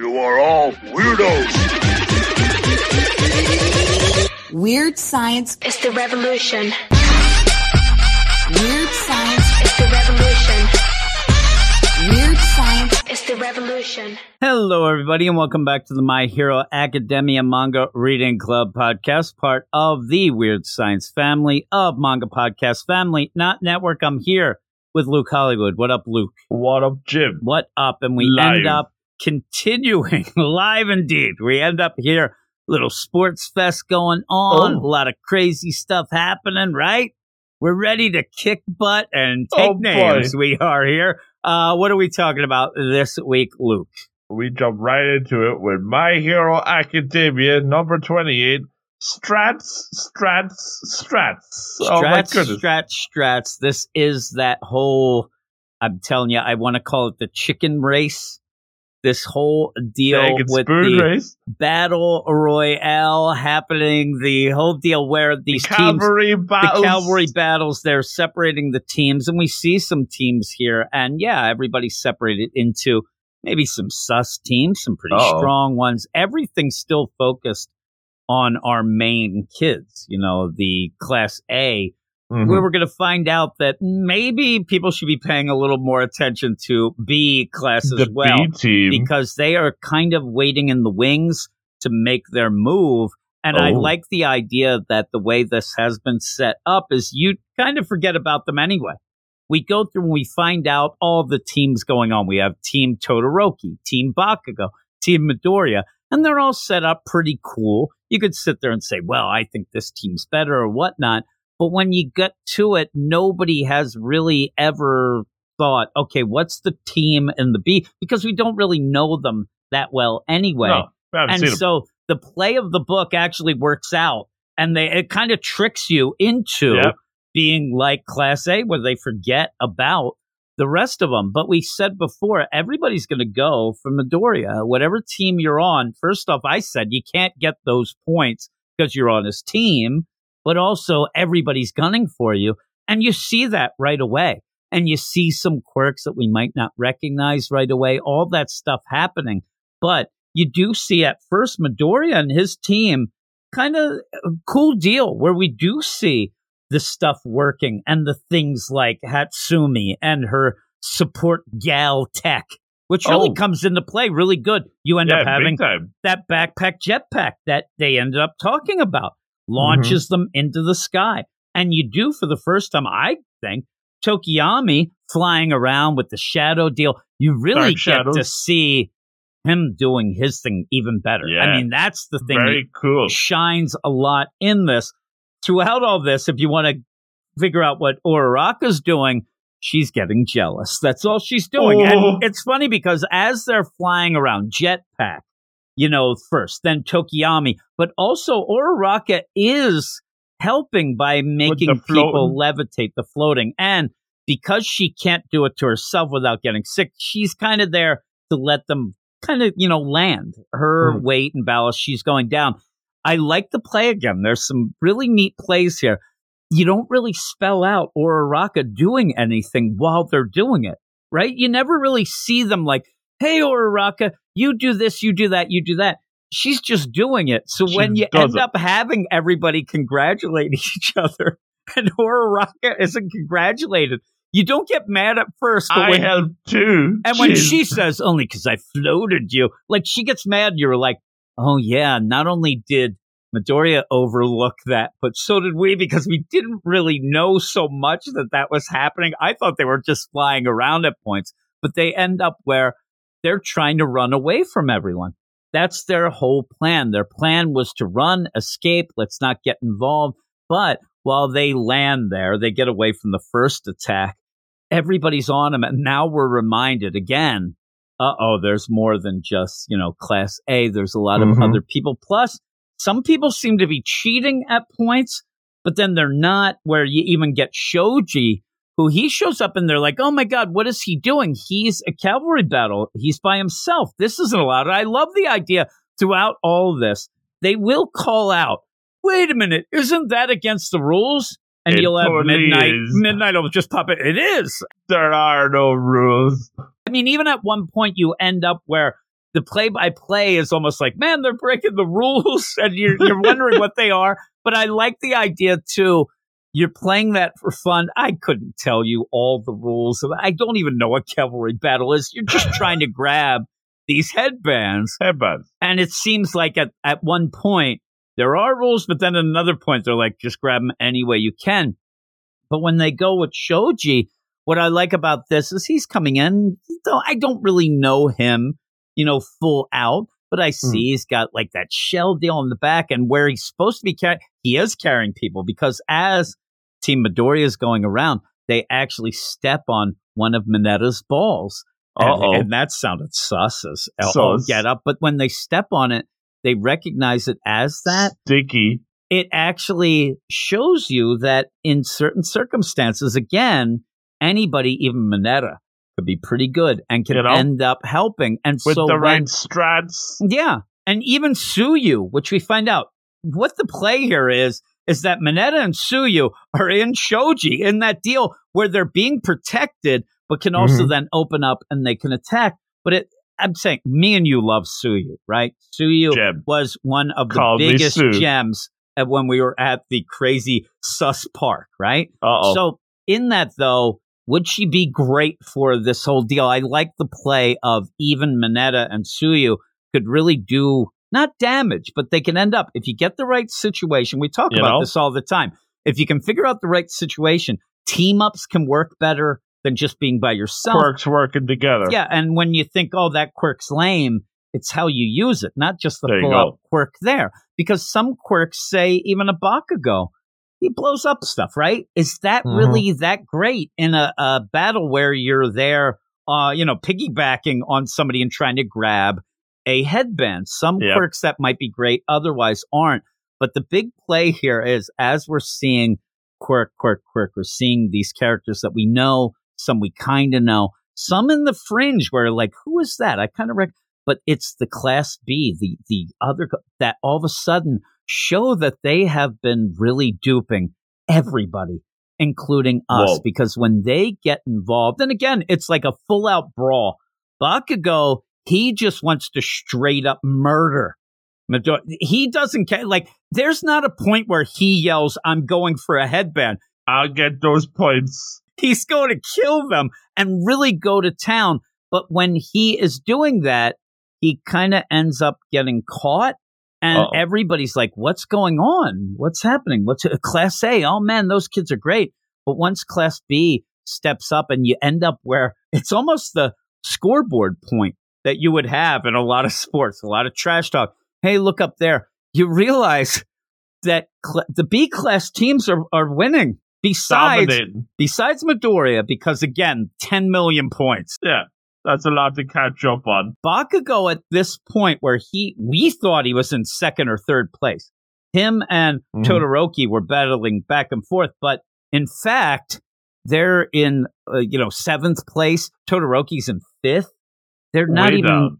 You are all weirdos. Weird science is the revolution. Weird science is the revolution. Weird science is the revolution. Hello, everybody, and welcome back to the My Hero Academia Manga Reading Club podcast, part of the Weird Science family of Manga Podcast Family, not network. I'm here with Luke Hollywood. What up, Luke? What up, Jim? What up? And we end up continuing live indeed. We end up here, little sports fest going on, a lot of crazy stuff happening, right? We're ready to kick butt and take names. Boy. We are here. What are we talking about this week, Luke? We jump right into it with My Hero Academia number 28. Strats. Oh my goodness. Strats. This is that whole, I'm telling you, I want to call it the chicken race. This whole deal with the race. Battle Royale happening, the whole deal where these the cavalry battles, they're separating the teams, and we see some teams here, and yeah, everybody's separated into maybe some sus teams, some pretty strong ones. Everything's still focused on our main kids, you know, the Class A, where we're going to find out that maybe people should be paying a little more attention to B class as well, because they are kind of waiting in the wings to make their move. And I like the idea that the way this has been set up is you kind of forget about them anyway. We go through and we find out all the teams going on. We have Team Todoroki, Team Bakugo, Team Midoriya, and they're all set up pretty cool. You could sit there and say, well, I think this team's better or whatnot. But when you get to it, nobody has really ever thought, okay, what's the team in the B? Because we don't really know them that well anyway. No, I haven't seen them. So the play of the book actually works out, and it kind of tricks you into being like Class A, where they forget about the rest of them. But we said before, everybody's going to go for Midoriya. Whatever team you're on, first off, I said you can't get those points because you're on his team. But also everybody's gunning for you. And you see that right away. And you see some quirks that we might not recognize right away. All that stuff happening. But you do see at first Midoriya and his team, kind of a cool deal where we do see the stuff working and the things like Hatsume and her support gal tech, which really comes into play really good. You end up having that backpack jetpack that they ended up talking about. Launches them into the sky. And you do, for the first time, I think, Tokoyami flying around with the shadow deal. You really to see him doing his thing even better. Yeah. I mean, that's the thing that shines a lot in this. Throughout all this, if you want to figure out what Uraraka's doing, she's getting jealous. That's all she's doing. And it's funny because as they're flying around, jetpack, you know, first, then Tokoyami, but also Uraraka is helping by making people levitate, the floating. And because she can't do it to herself without getting sick, she's kind of there to let them kind of, you know, land her weight and ballast. She's going down. I like the play again. There's some really neat plays here. You don't really spell out Uraraka doing anything while they're doing it, right? You never really see them like, hey, Uraraka, you do this, you do that, you do that. She's just doing it. So when you end up having everybody congratulating each other, and Uraraka isn't congratulated, you don't get mad at first. But I have too. And when she says, only because I floated you, like she gets mad, you're like, oh yeah, not only did Midoriya overlook that, but so did we, because we didn't really know so much that that was happening. I thought they were just flying around at points, but they end up where they're trying to run away from everyone. That's their whole plan. Their plan was to run, escape, let's not get involved. But while they land there, they get away from the first attack. Everybody's on them. And now we're reminded again, there's more than just, you know, Class A. There's a lot of other people. Plus, some people seem to be cheating at points, but then they're not, where you even get Shoji, who he shows up and they're like, oh my God, what is he doing? He's a cavalry battle. He's by himself. This isn't allowed. I love the idea throughout all of this. They will call out, wait a minute, isn't that against the rules? And it you'll have Midnight will just pop it. It is. There are no rules. I mean, even at one point you end up where the play-by-play is almost like, man, they're breaking the rules, and you're wondering what they are. But I like the idea, too. You're playing that for fun. I couldn't tell you all the rules. I don't even know what cavalry battle is. You're just trying to grab these headbands. And it seems like at one point, there are rules, but then at another point, they're like, just grab them any way you can. But when they go with Shoji, what I like about this is he's coming in. I don't really know him, full out, but I see he's got like that shell deal in the back, and where he's supposed to be he is carrying people, because as Team Midoriya is going around, they actually step on one of Mineta's balls. And that sounded sus as oh get up. But when they step on it, they recognize it as that. Sticky. It actually shows you that in certain circumstances, again, anybody, even Mineta, could be pretty good and can end up helping. And with the right strats. Yeah. And even Tsuyu, which we find out, what the play here is that Mineta and Tsuyu are in Shoji, in that deal where they're being protected, but can also then open up and they can attack. But I'm saying, me and you love Tsuyu, right? Tsuyu was one of the biggest gems when we were at the crazy sus park, right? So in that, though, would she be great for this whole deal? I like the play of even Mineta and Tsuyu could really do, not damage, but they can end up, if you get the right situation, we talk about this all the time. If you can figure out the right situation, team-ups can work better than just being by yourself. Quirks working together. Yeah, and when you think, oh, that quirk's lame, it's how you use it, not just the full-up quirk there. Because some quirks, say, even a Bakugo, he blows up stuff, right? Is that really that great in a battle where you're there, piggybacking on somebody and trying to grab a headband? Some quirks that might be great, otherwise aren't. But the big play here is, as we're seeing quirk, we're seeing these characters that we know, some we kind of know, some in the fringe where like, who is that? I kind of but it's the Class B, the other, that all of a sudden show that they have been really duping everybody, including us, because when they get involved, and again, it's like a full-out brawl. Bakugo, he just wants to straight-up murder. He doesn't care. Like, there's not a point where he yells, I'm going for a headband. I'll get those points. He's going to kill them and really go to town. But when he is doing that, he kind of ends up getting caught. And everybody's like, what's going on? What's happening? What's Class A? Oh, man, those kids are great. But once Class B steps up, and you end up where it's almost the scoreboard point that you would have in a lot of sports, a lot of trash talk. Hey, look up there. You realize that the B-class teams are winning besides Midoriya, because, again, 10 million points. Yeah. That's a lot to catch up on. Bakugo at this point where we thought he was in second or third place. Him and Todoroki were battling back and forth, but in fact, they're in seventh place. Todoroki's in fifth. They're not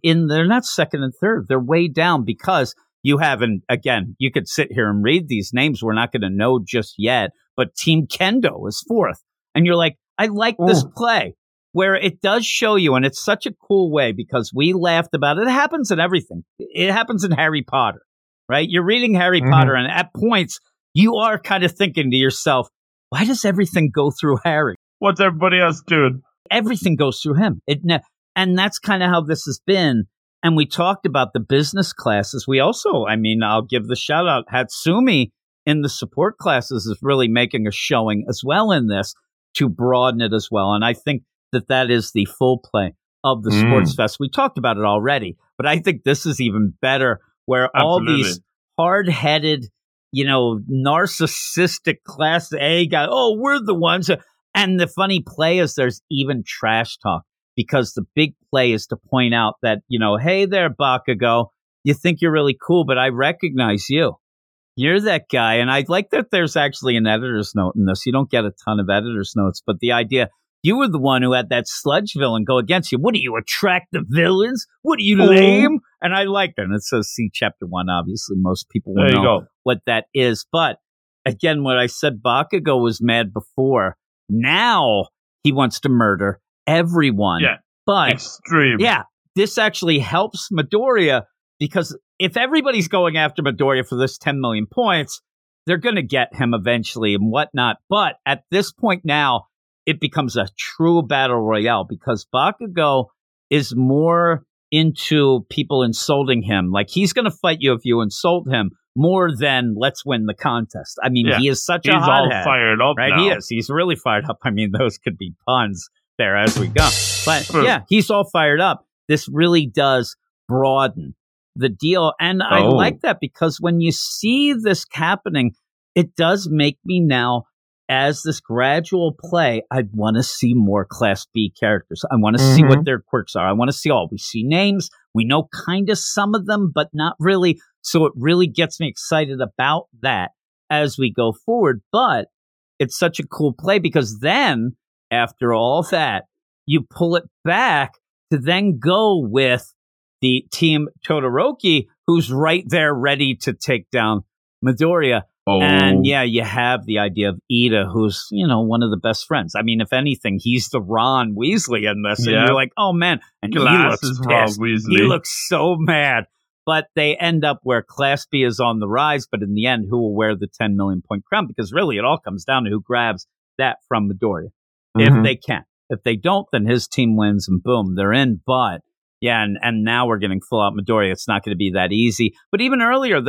they're not second and third. They're way down, because you haven't, again, you could sit here and read these names. We're not going to know just yet, but Team Kendo is fourth. And you're like, I like this play, where it does show you, and it's such a cool way, because we laughed about it. It happens in everything. It happens in Harry Potter, right? You're reading Harry Potter, and at points, you are kind of thinking to yourself, why does everything go through Harry? What's everybody else doing? Everything goes through him. And that's kind of how this has been. And we talked about the business classes. We also, I'll give the shout out. Hatsume in the support classes is really making a showing as well in this to broaden it as well. And I think that is the full play of the Sports Fest. We talked about it already, but I think this is even better, where all these hard-headed, narcissistic Class A guys, we're the ones. And the funny play is there's even trash talk. Because the big play is to point out that, hey there, Bakugo, you think you're really cool, but I recognize you. You're that guy. And I like that there's actually an editor's note in this. You don't get a ton of editor's notes, but the idea, you were the one who had that sludge villain go against you. What do you attract the villains? What are you, lame? And I like that. And it says, see chapter 1, obviously. Most people will know what that is. But again, what I said, Bakugo was mad before. Now he wants to murder everyone, but extreme. Yeah, this actually helps Midoriya, because if everybody's going after Midoriya for this 10 million points, they're going to get him eventually and whatnot. But at this point now, it becomes a true battle royale, because Bakugo is more into people insulting him. Like, he's going to fight you if you insult him more than let's win the contest. I mean, yeah. He is such a hothead. He's all fired up right now. He is. He's really fired up. I mean, those could be puns there as we go. But yeah, he's all fired up. This really does broaden the deal. And I like that, because when you see this happening, it does make me now, as this gradual play, I want to see more Class B characters. I want to see what their quirks are. I want to see all. We see names. We know kind of some of them, but not really. So it really gets me excited about that as we go forward. But it's such a cool play, because then after all that, you pull it back to then go with the team Todoroki, who's right there ready to take down Midoriya. Oh. And yeah, you have the idea of Ida, who's, you know, one of the best friends. I mean, if anything, he's the Ron Weasley in this. And you're like, oh, man. And he looks pissed. He looks so mad. But they end up where Class B is on the rise. But in the end, who will wear the 10 million point crown? Because really, it all comes down to who grabs that from Midoriya. If they can. If they don't, then his team wins and boom, they're in. But yeah, and now we're getting full out Midoriya. It's not going to be that easy. But even earlier,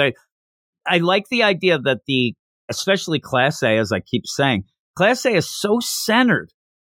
I like the idea that especially Class A, as I keep saying, Class A is so centered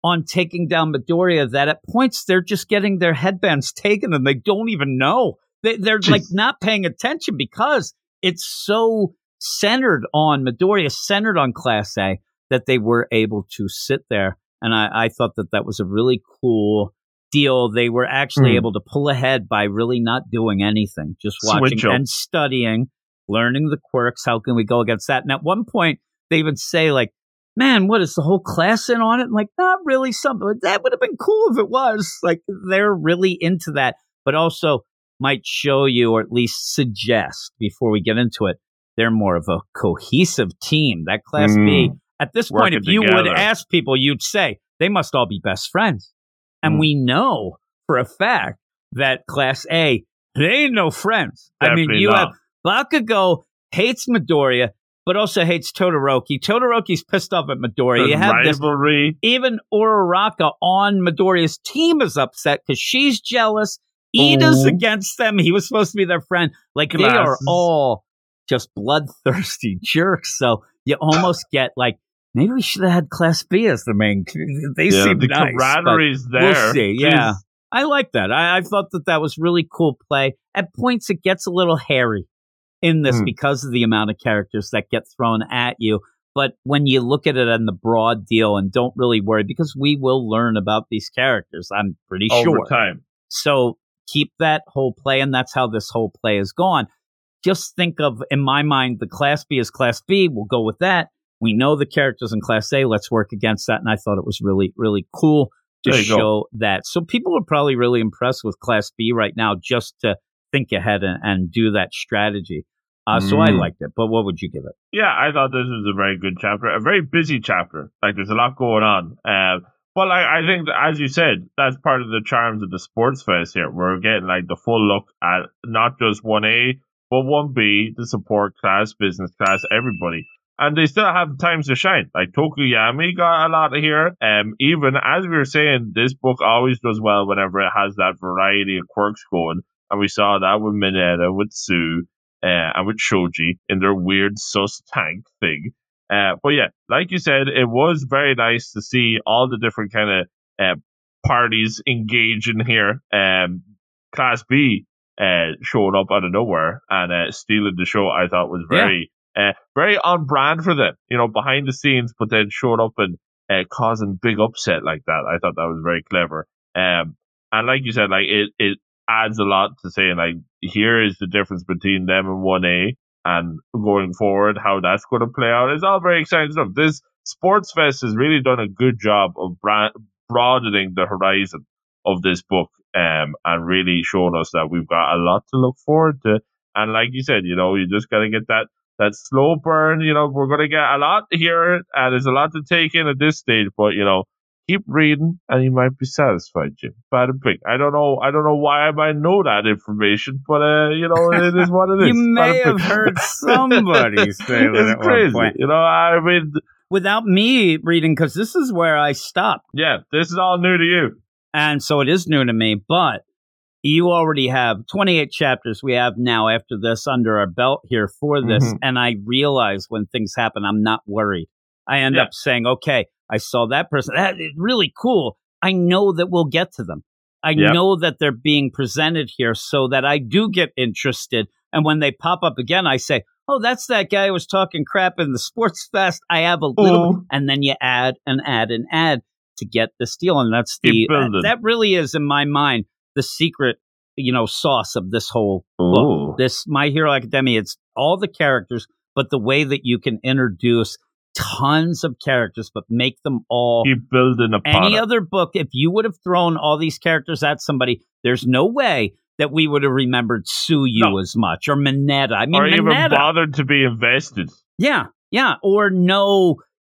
on taking down Midoriya that at points they're just getting their headbands taken and they don't even know. They're like not paying attention, because it's so centered on Midoriya, centered on Class A, that they were able to sit there. And I thought that was a really cool deal. They were actually able to pull ahead by really not doing anything, just watching and studying, learning the quirks. How can we go against that? And at one point, they even say, like, man, what is the whole class in on it? And like, not really something. That would have been cool if it was. Like, they're really into that, but also might show you, or at least suggest before we get into it, they're more of a cohesive team. That Class B, at this point, if you would ask people, you'd say they must all be best friends. And we know for a fact that Class A, they ain't no friends. Definitely I mean, you not. Have Bakugo hates Midoriya, but also hates Todoroki. Todoroki's pissed off at Midoriya. You have rivalry. This, even Uraraka on Midoriya's team is upset because she's jealous. Ida's against them. He was supposed to be their friend. Like, they are all just bloodthirsty jerks. So you almost get like, maybe we should have had Class B as the main. They seem the nice. The camaraderie's there. We'll see. Jeez. Yeah. I like that. I thought that was really cool play. At points, it gets a little hairy in this because of the amount of characters that get thrown at you. But when you look at it on the broad deal and don't really worry, because we will learn about these characters, I'm pretty sure. Over time. So keep that whole play, and that's how this whole play is gone. Just think of, in my mind, the Class B is Class B. We'll go with that. We know the characters in Class A. Let's work against that. And I thought it was really, really cool to show that. So people are probably really impressed with Class B right now, just to think ahead and do that strategy. So I liked it, but what would you give it? Yeah, I thought this was a very good chapter, a very busy chapter. Like, there's a lot going on. But I think, that, as you said, that's part of the charms of the sports fest here. We're getting like the full look at not just 1A, but 1B, the support class, business class, everybody. And they still have times to shine. Like, Tokoyami got a lot here. Even, as we were saying, this book always does well whenever it has that variety of quirks going. And we saw that with Mineta, with Tsuyu. And with Shoji in their weird sus tank thing. But yeah, like you said, it was very nice to see all the different kind of parties engage in here. Class B showed up out of nowhere and stealing the show. I thought was very on brand for them, you know, behind the scenes, but then showed up and causing big upset like that. I thought that was very clever. And like you said, like it adds a lot to saying, like, here is the difference between them and 1A, and going forward, how that's going to play out. It's all very exciting stuff. This Sports Fest has really done a good job of broadening the horizon of this book, and really showing us that we've got a lot to look forward to. And like you said, you know, you just got to get that slow burn. You know, we're going to get a lot here, and there's a lot to take in at this stage, but, you know, Keep reading, and you might be satisfied, Jim. Bada bing. I don't know why I might know that information, but it is what it is. You may have heard somebody say that at one point. You know, I mean, without me reading, because this is where I stopped. Yeah, this is all new to you, and so it is new to me. But you already have 28 chapters. We have now after this under our belt here for this, and I realize when things happen, I'm not worried. I end up saying, okay. I saw that person. That is really cool. I know that we'll get to them. I know that they're being presented here so that I do get interested. And when they pop up again, I say, oh, that's that guy who was talking crap in the sports fest. I have a little. And then you add and add and add to get this deal. And that's that really is, in my mind, the secret, sauce of this whole book. This My Hero Academia. It's all the characters, but the way that you can introduce tons of characters, but make them all keep building upon any other book. If you would have thrown all these characters at somebody, there's no way that we would have remembered Tsuyu as much, or Mineta. I mean, or Mineta. Even bothered to be invested. Yeah. Or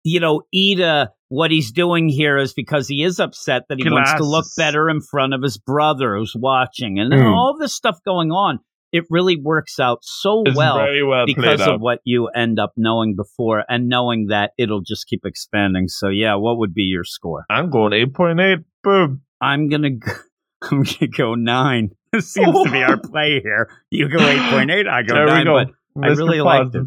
Ida. What he's doing here is because he is upset that he wants to look better in front of his brother who's watching, and all this stuff going on. It really works out so well because of what you end up knowing before and knowing that it'll just keep expanding. So, yeah, what would be your score? I'm going 8.8. Boom. I'm gonna go 9. This seems to be our play here. You go 8.8. I go 9. Go. But I really liked it.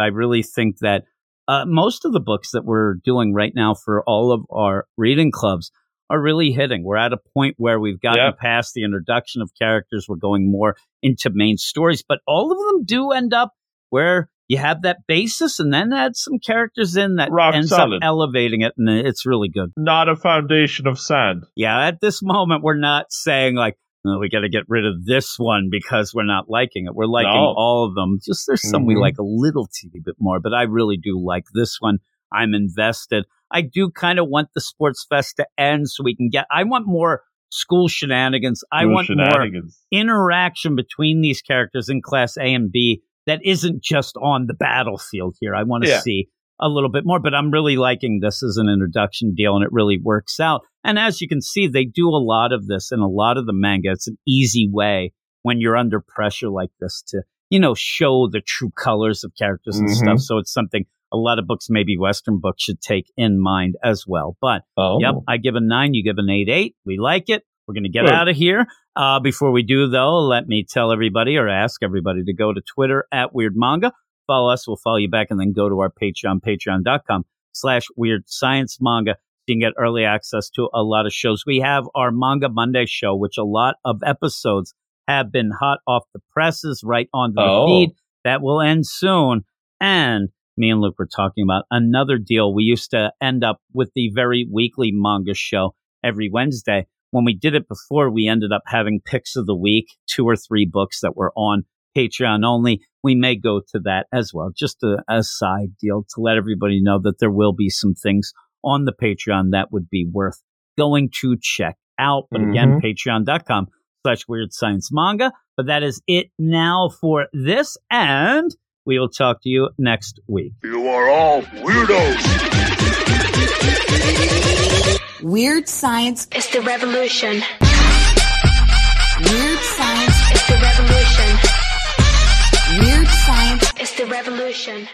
I really think that most of the books that we're doing right now for all of our reading clubs are really hitting. We're at a point where we've gotten past the introduction of characters. We're going more into main stories, but all of them do end up where you have that basis and then add some characters in that ends up elevating it, and it's really good. Not a foundation of sand. Yeah, at this moment, we're not saying like, no, we got to get rid of this one because we're not liking it. We're liking all of them. Just there's some we like a little teeny bit more, but I really do like this one. I'm invested. I do kind of want the sports fest to end so we can get... I want more school shenanigans. I want more interaction between these characters in Class A and B that isn't just on the battlefield here. I want to see a little bit more, but I'm really liking this as an introduction deal, and it really works out. And as you can see, they do a lot of this in a lot of the manga. It's an easy way when you're under pressure like this to, show the true colors of characters and stuff. So it's something... a lot of books, maybe Western books, should take in mind as well. But, I give a 9, you give an 8.8. We like it. We're going to get out of here. Before we do, though, let me tell everybody or ask everybody to go to Twitter @Weird Manga. Follow us. We'll follow you back. And then go to our Patreon, patreon.com/Weird Science Manga. You can get early access to a lot of shows. We have our Manga Monday show, which a lot of episodes have been hot off the presses right onto the feed. That will end soon. And me and Luke were talking about another deal. We used to end up with the very weekly manga show every Wednesday. When we did it before, we ended up having picks of the week, 2 or 3 books that were on Patreon only. We may go to that as well. Just a side deal to let everybody know that there will be some things on the Patreon that would be worth going to check out. But again, patreon.com/Weird Science Manga. But that is it now for this, and we will talk to you next week. You are all weirdos. Weird Science is the revolution. Weird Science is the revolution. Weird Science is the revolution.